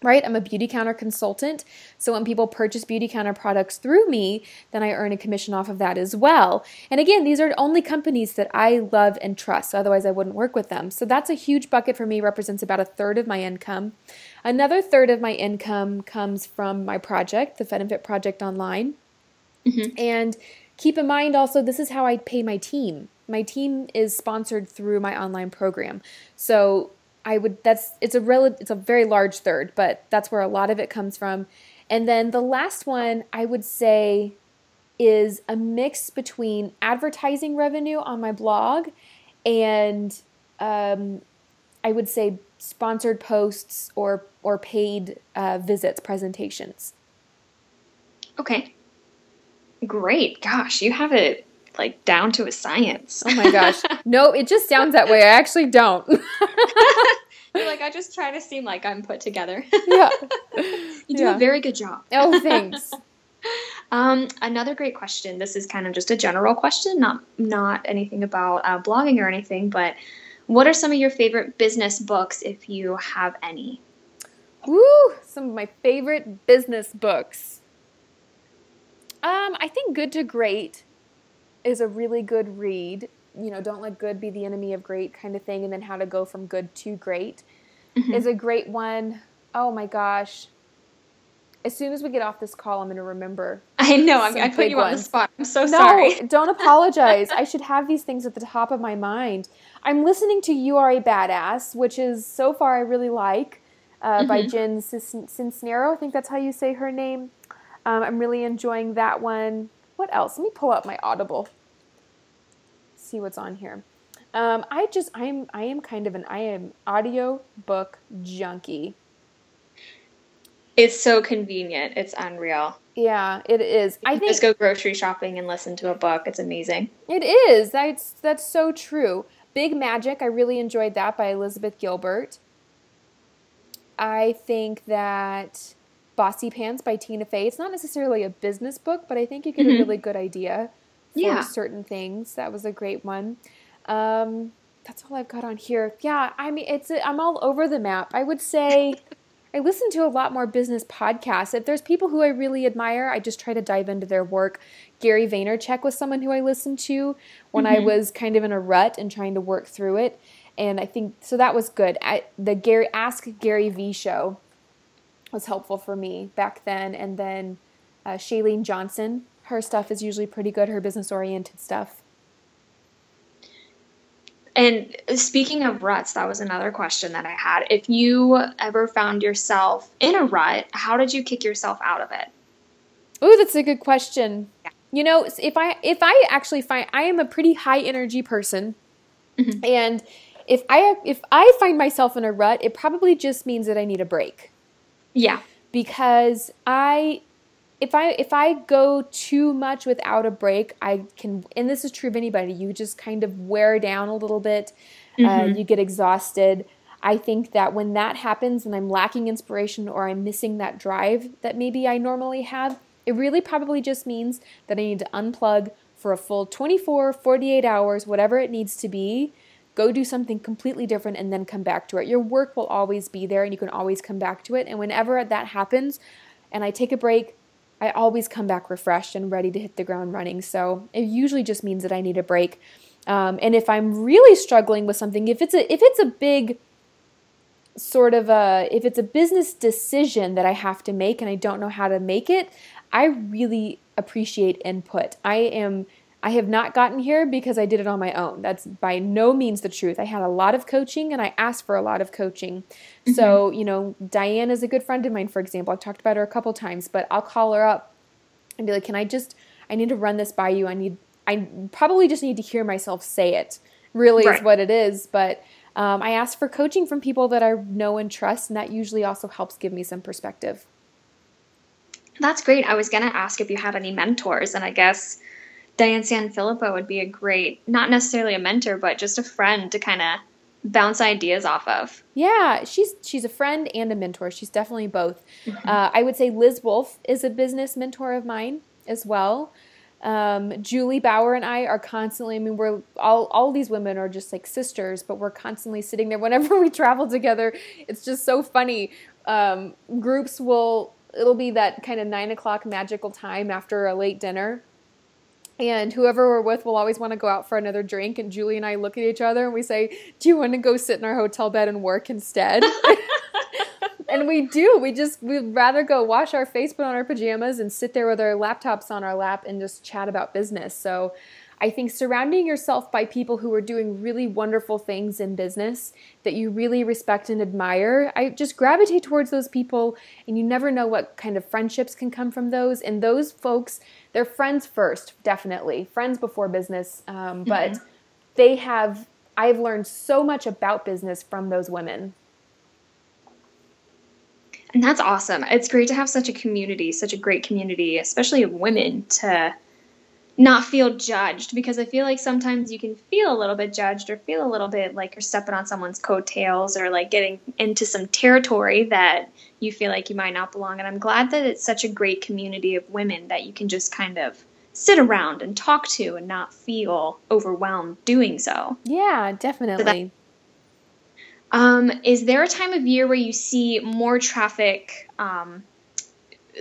right? I'm a Beautycounter consultant. So when people purchase Beautycounter products through me, then I earn a commission off of that as well. And again, these are only companies that I love and trust. Otherwise, I wouldn't work with them. So that's a huge bucket for me, represents about a third of my income. Another third of my income comes from my project, the Fed and Fit Project Online. Mm-hmm. And keep in mind also, this is how I pay my team. My team is sponsored through my online program. So I would, that's, it's a rel, it's a very large third, but that's where a lot of it comes from. And then the last one I would say is a mix between advertising revenue on my blog and, um, I would say sponsored posts or, or paid, uh, visits, presentations. Okay. Great. Gosh, you have it like down to a science. Oh my gosh. No, it just sounds that way. I actually don't. You're like, I just try to seem like I'm put together. Yeah. You do yeah. a very good job. Oh, thanks. um, another great question. This is kind of just a general question, not, not anything about uh, blogging or anything, but what are some of your favorite business books if you have any? Woo, some of my favorite business books. Um, I think Good to Great is a really good read. You know, don't let good be the enemy of great kind of thing. And then How to Go from Good to Great mm-hmm. is a great one. Oh my gosh. As soon as we get off this call, I'm going to remember. I know. I'm, I put you ones. on the spot. I'm so no, sorry. No, don't apologize. I should have these things at the top of my mind. I'm listening to You Are a Badass, which is so far I really like uh, mm-hmm. by Jen Sincero. I think that's how you say her name. Um, I'm really enjoying that one. What else? Let me pull up my Audible. See what's on here. Um, I just, I'm, I am kind of an, I am audio book junkie. It's so convenient. It's unreal. Yeah, it is. You I think, just go grocery shopping and listen to a book. It's amazing. It is. That's, that's so true. Big Magic. I really enjoyed that by Elizabeth Gilbert. I think that Bossy Pants by Tina Fey. It's not necessarily a business book, but I think you get mm-hmm. a really good idea for yeah. certain things. That was a great one. Um, that's all I've got on here. Yeah, I mean, it's a, I'm all over the map. I would say I listen to a lot more business podcasts. If there's people who I really admire, I just try to dive into their work. Gary Vaynerchuk was someone who I listened to when mm-hmm. I was kind of in a rut and trying to work through it. And I think, so that was good. I, the Gary Ask Gary V show was helpful for me back then. And then uh, Shailene Johnson, her stuff is usually pretty good, her business-oriented stuff. And speaking of ruts, that was another question that I had. If you ever found yourself in a rut, how did you kick yourself out of it? Oh, that's a good question. Yeah. You know, if I if I actually find I am a pretty high-energy person, mm-hmm. and if I if I find myself in a rut, it probably just means that I need a break. Yeah, because I, if I if I go too much without a break, I can, and this is true of anybody. You just kind of wear down a little bit. Mm-hmm. Uh, you get exhausted. I think that when that happens, and I'm lacking inspiration or I'm missing that drive that maybe I normally have, It really probably just means that I need to unplug for a full twenty-four, forty-eight hours, whatever it needs to be, go do something completely different and then come back to it. Your work will always be there and you can always come back to it. And whenever that happens and I take a break, I always come back refreshed and ready to hit the ground running. So it usually just means that I need a break. Um, and if I'm really struggling with something, if it's a, if it's a big sort of a, if it's a business decision that I have to make and I don't know how to make it, I really appreciate input. I am, I have not gotten here because I did it on my own. That's by no means the truth. I had a lot of coaching and I asked for a lot of coaching. Mm-hmm. So, you know, Diane is a good friend of mine, for example. I've talked about her a couple times, but I'll call her up and be like, can I just, I need to run this by you. I need, I probably just need to hear myself say it, really right. is what it is. But um, I ask for coaching from people that I know and trust, and that usually also helps give me some perspective. That's great. I was going to ask if you had any mentors, and I guess Diane Sanfilippo would be a great, not necessarily a mentor, but just a friend to kind of bounce ideas off of. Yeah, she's she's a friend and a mentor. She's definitely both. Mm-hmm. Uh, I would say Liz Wolf is a business mentor of mine as well. Um, Julie Bauer and I are constantly, I mean, we're all, all these women are just like sisters, but we're constantly sitting there whenever we travel together. It's just so funny. Um, groups will, it'll be that kind of nine o'clock magical time after a late dinner, and whoever we're with will always want to go out for another drink. And Julie and I look at each other and we say, do you want to go sit in our hotel bed and work instead? And we do. We just, we'd rather go wash our face, put on our pajamas, and sit there with our laptops on our lap and just chat about business. So I think surrounding yourself by people who are doing really wonderful things in business that you really respect and admire, I just gravitate towards those people, and you never know what kind of friendships can come from those. And those folks, they're friends first, definitely. Friends before business. Um, but mm-hmm. they have, I've learned so much about business from those women. And that's awesome. It's great to have such a community, such a great community, especially of women, to not feel judged, because I feel like sometimes you can feel a little bit judged or feel a little bit like you're stepping on someone's coattails or like getting into some territory that you feel like you might not belong. And I'm glad that it's such a great community of women that you can just kind of sit around and talk to and not feel overwhelmed doing so. Yeah, definitely. So that- Um, is there a time of year where you see more traffic? Um,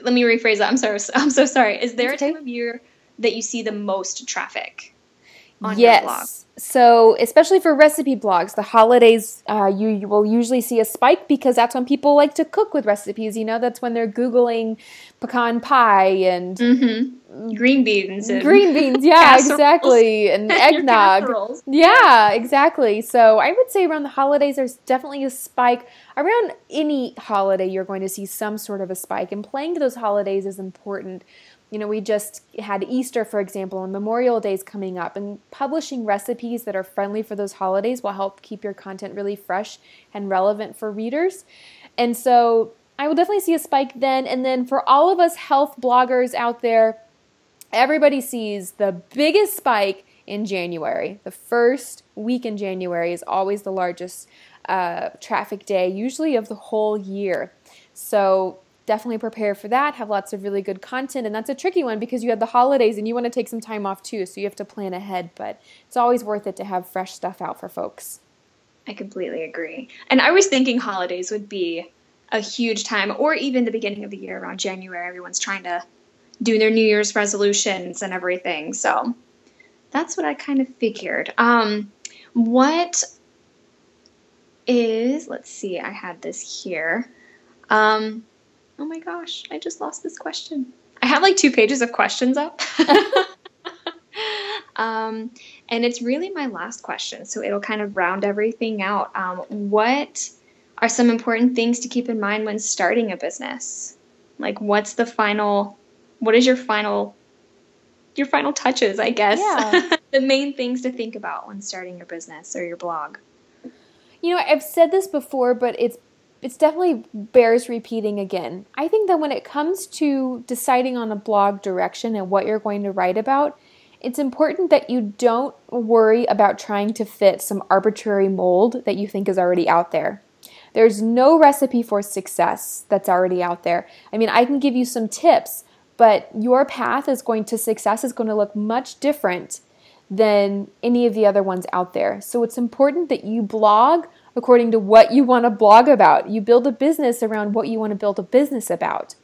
let me rephrase that. I'm sorry. I'm so sorry. Is there a time of year that you see the most traffic on yes. your blog? Yes. So especially for recipe blogs, the holidays, uh, you, you will usually see a spike because that's when people like to cook with recipes. You know, that's when they're Googling pecan pie and mm-hmm. green beans. And green beans. Yeah, exactly. And eggnog. Yeah, exactly. So I would say around the holidays, there's definitely a spike. Around any holiday, you're going to see some sort of a spike, and playing to those holidays is important. You know, we just had Easter, for example, and Memorial Day's coming up, and publishing recipes that are friendly for those holidays will help keep your content really fresh and relevant for readers. And so I will definitely see a spike then. And then for all of us health bloggers out there, everybody sees the biggest spike in January. The first week in January is always the largest uh, traffic day, usually of the whole year. So definitely prepare for that. Have lots of really good content. And that's a tricky one because you have the holidays and you want to take some time off too. So you have to plan ahead, but it's always worth it to have fresh stuff out for folks. I completely agree. And I was thinking holidays would be a huge time, or even the beginning of the year around January. Everyone's trying to do their New Year's resolutions and everything. So that's what I kind of figured. Um, what is, let's see, I had this here. Um, Oh my gosh, I just lost this question. I have like two pages of questions up. um, and it's really my last question, so it'll kind of round everything out. Um, what are some important things to keep in mind when starting a business? Like what's the final, what is your final, your final touches, I guess? Yeah. The main things to think about when starting your business or your blog. You know, I've said this before, but it's It's definitely bears repeating again. I think that when it comes to deciding on a blog direction and what you're going to write about, it's important that you don't worry about trying to fit some arbitrary mold that you think is already out there. There's no recipe for success that's already out there. I mean, I can give you some tips, But your path is going to success is going to look much different than any of the other ones out there. So it's important that you blog according to what you want to blog about. You build a business around what you want to build a business about,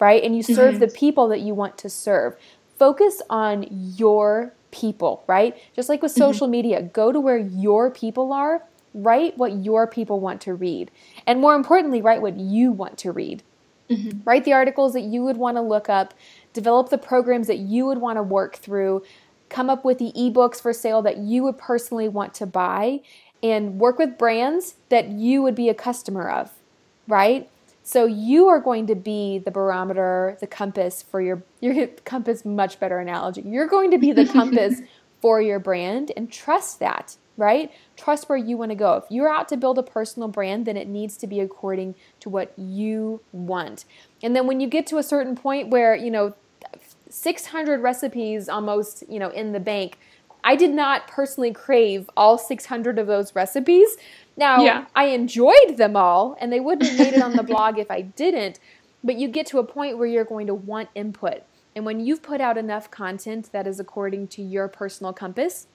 right? And you serve mm-hmm. the people that you want to serve. Focus on your people, right? Just like with mm-hmm. social media, go to where your people are, write what your people want to read. And more importantly, write what you want to read. Mm-hmm. Write the articles that you would want to look up, develop the programs that you would want to work through, come up with the ebooks for sale that you would personally want to buy, and work with brands that you would be a customer of, right? So you are going to be the barometer, the compass for your, your compass, much better analogy. You're going to be the compass for your brand, and trust that, right? Trust where you want to go. If you're out to build a personal brand, then it needs to be according to what you want. And then when you get to a certain point where, you know, six hundred recipes almost, you know, in the bank, I did not personally crave all six hundred of those recipes. Now, yeah. I enjoyed them all, and they wouldn't have made it on the blog if I didn't, but you get to a point where you're going to want input. And when you've put out enough content that is according to your personal compass,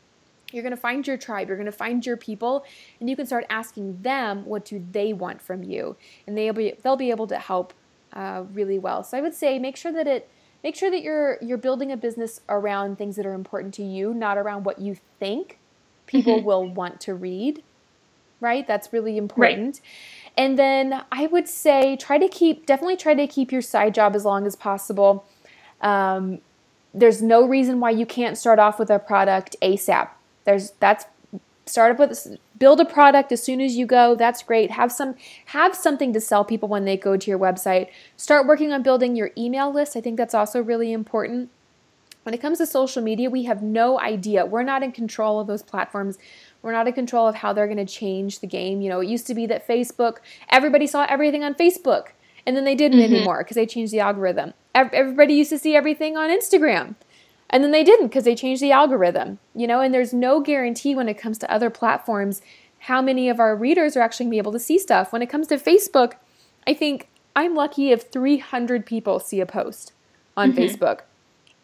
you're going to find your tribe, you're going to find your people, and you can start asking them what do they want from you, and they'll be, they'll be able to help uh, really well. So I would say make sure that it make sure that you're you're building a business around things that are important to you, not around what you think people mm-hmm. will want to read, right? That's really important. Right. And then I would say try to keep definitely try to keep your side job as long as possible. Um, there's no reason why you can't start off with a product ASAP. There's that's start up with build a product as soon as you go. That's great. Have some have something to sell people when they go to your website. Start working on building your email list. I think that's also really important. When it comes to social media, we have no idea. We're not in control of those platforms. We're not in control of how they're going to change the game. You know, it used to be that Facebook, everybody saw everything on Facebook, and then they didn't mm-hmm. anymore because they changed the algorithm. Everybody used to see everything on Instagram, and then they didn't because they changed the algorithm, you know, and there's no guarantee when it comes to other platforms how many of our readers are actually going to be able to see stuff. When it comes to Facebook, I think I'm lucky if three hundred people see a post on mm-hmm. Facebook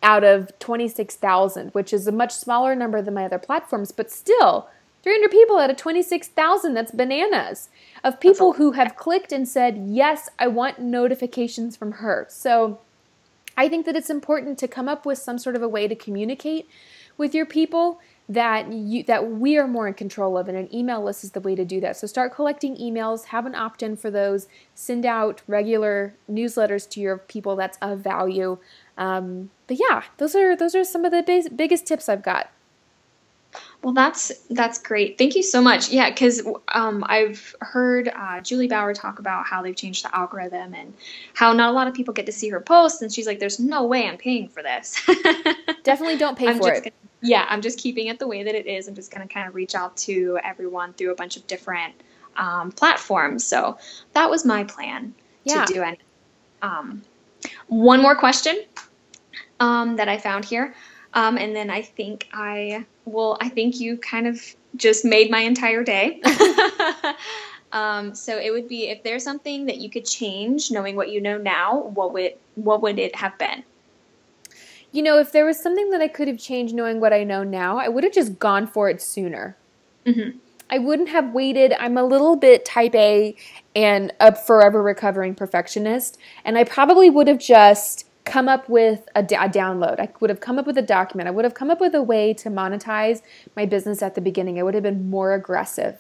out of twenty-six thousand, which is a much smaller number than my other platforms, but still three hundred people out of twenty-six thousand, that's bananas, of people who have clicked and said, yes, I want notifications from her. So I think that it's important to come up with some sort of a way to communicate with your people that you, that we are more in control of, and an email list is the way to do that. So start collecting emails, have an opt-in for those, send out regular newsletters to your people that's of value. Um, but yeah, those are those are some of the big, biggest tips I've got. Well, that's that's great. Thank you so much. Yeah, because um, I've heard uh, Julie Bauer talk about how they've changed the algorithm and how not a lot of people get to see her posts. And she's like, there's no way I'm paying for this. Definitely don't pay I'm for it. Gonna, yeah, I'm just keeping it the way that it is. I'm just going to kind of reach out to everyone through a bunch of different um, platforms. So that was my plan yeah. to do it. Um, one more question um, that I found here. Um, and then I think I will, I think you kind of just made my entire day. um, so it would be, if there's something that you could change, knowing what you know now, what would, what would it have been? You know, if there was something that I could have changed, knowing what I know now, I would have just gone for it sooner. Mm-hmm. I wouldn't have waited. I'm a little bit type A and a forever recovering perfectionist. And I probably would have just come up with a, d- a download. I would have come up with a document. I would have come up with a way to monetize my business at the beginning. I would have been more aggressive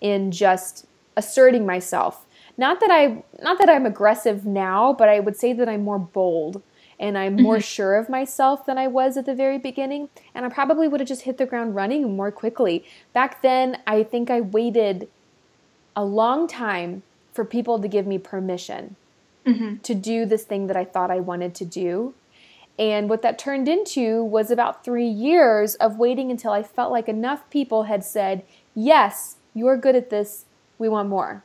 in just asserting myself. Not that I, not that I'm aggressive now, but I would say that I'm more bold and I'm more mm-hmm. sure of myself than I was at the very beginning. And I probably would have just hit the ground running more quickly. Back then, I think I waited a long time for people to give me permission Mm-hmm. to do this thing that I thought I wanted to do. And what that turned into was about three years of waiting until I felt like enough people had said, yes, you're good at this. We want more.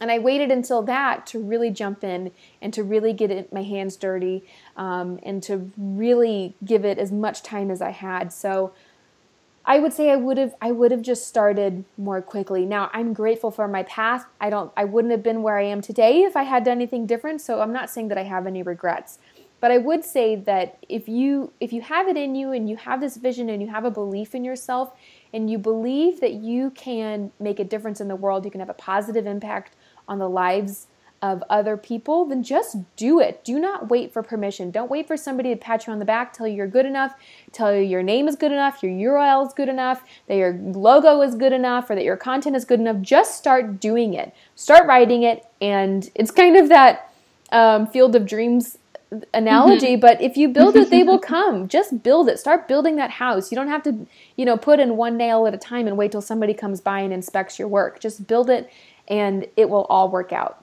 And I waited until that to really jump in and to really get it, my hands dirty um, and to really give it as much time as I had. So I would say I would have I would have just started more quickly. Now, I'm grateful for my past. I don't I wouldn't have been where I am today if I had done anything different, so I'm not saying that I have any regrets. But I would say that if you if you have it in you and you have this vision and you have a belief in yourself and you believe that you can make a difference in the world, you can have a positive impact on the lives of other people, then just do it. Do not wait for permission. Don't wait for somebody to pat you on the back, tell you you're good enough, tell you your name is good enough, your U R L is good enough, that your logo is good enough, or that your content is good enough. Just start doing it. Start writing it, and it's kind of that um, field of dreams analogy, mm-hmm. but if you build it, they will come. Just build it. Start building that house. You don't have to, you know, put in one nail at a time and wait till somebody comes by and inspects your work. Just build it, and it will all work out.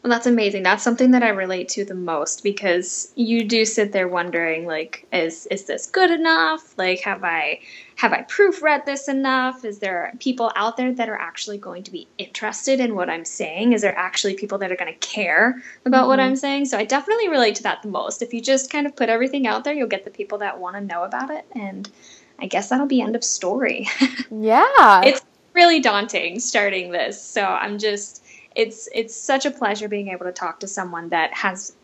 Well, that's amazing. That's something that I relate to the most, because you do sit there wondering, like, is is this good enough? Like, have I have I proofread this enough? Is there people out there that are actually going to be interested in what I'm saying? Is there actually people that are going to care about mm-hmm. what I'm saying? So I definitely relate to that the most. If you just kind of put everything out there, you'll get the people that want to know about it. And I guess that'll be end of story. Yeah. It's really daunting starting this. So I'm just... It's it's such a pleasure being able to talk to someone that has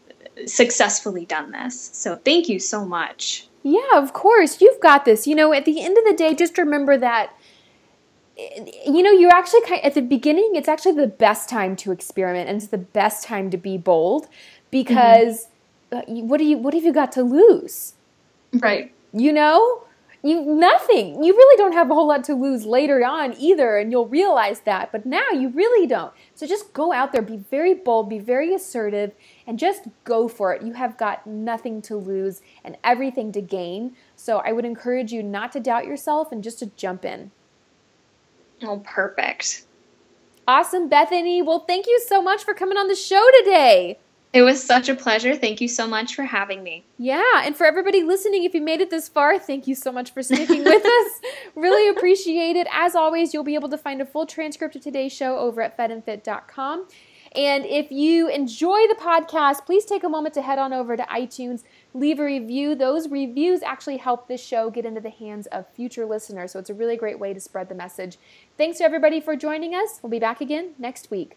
successfully done this. So thank you so much. Yeah, of course. You've got this. You know, at the end of the day, just remember that, you know, you're actually kind of, at the beginning, it's actually the best time to experiment, and it's the best time to be bold, because mm-hmm. what do you what have you got to lose? Right. You know? You nothing. You really don't have a whole lot to lose later on either, and you'll realize that. But now you really don't. So just go out there, be very bold, be very assertive, and just go for it. You have got nothing to lose and everything to gain. So I would encourage you not to doubt yourself and just to jump in. Oh, perfect. Awesome, Bethany. Well, thank you so much for coming on the show today. It was such a pleasure. Thank you so much for having me. Yeah, and for everybody listening, if you made it this far, thank you so much for sticking with us. Really appreciate it. As always, you'll be able to find a full transcript of today's show over at fed and fit dot com. And if you enjoy the podcast, please take a moment to head on over to iTunes, leave a review. Those reviews actually help this show get into the hands of future listeners, so it's a really great way to spread the message. Thanks to everybody for joining us. We'll be back again next week.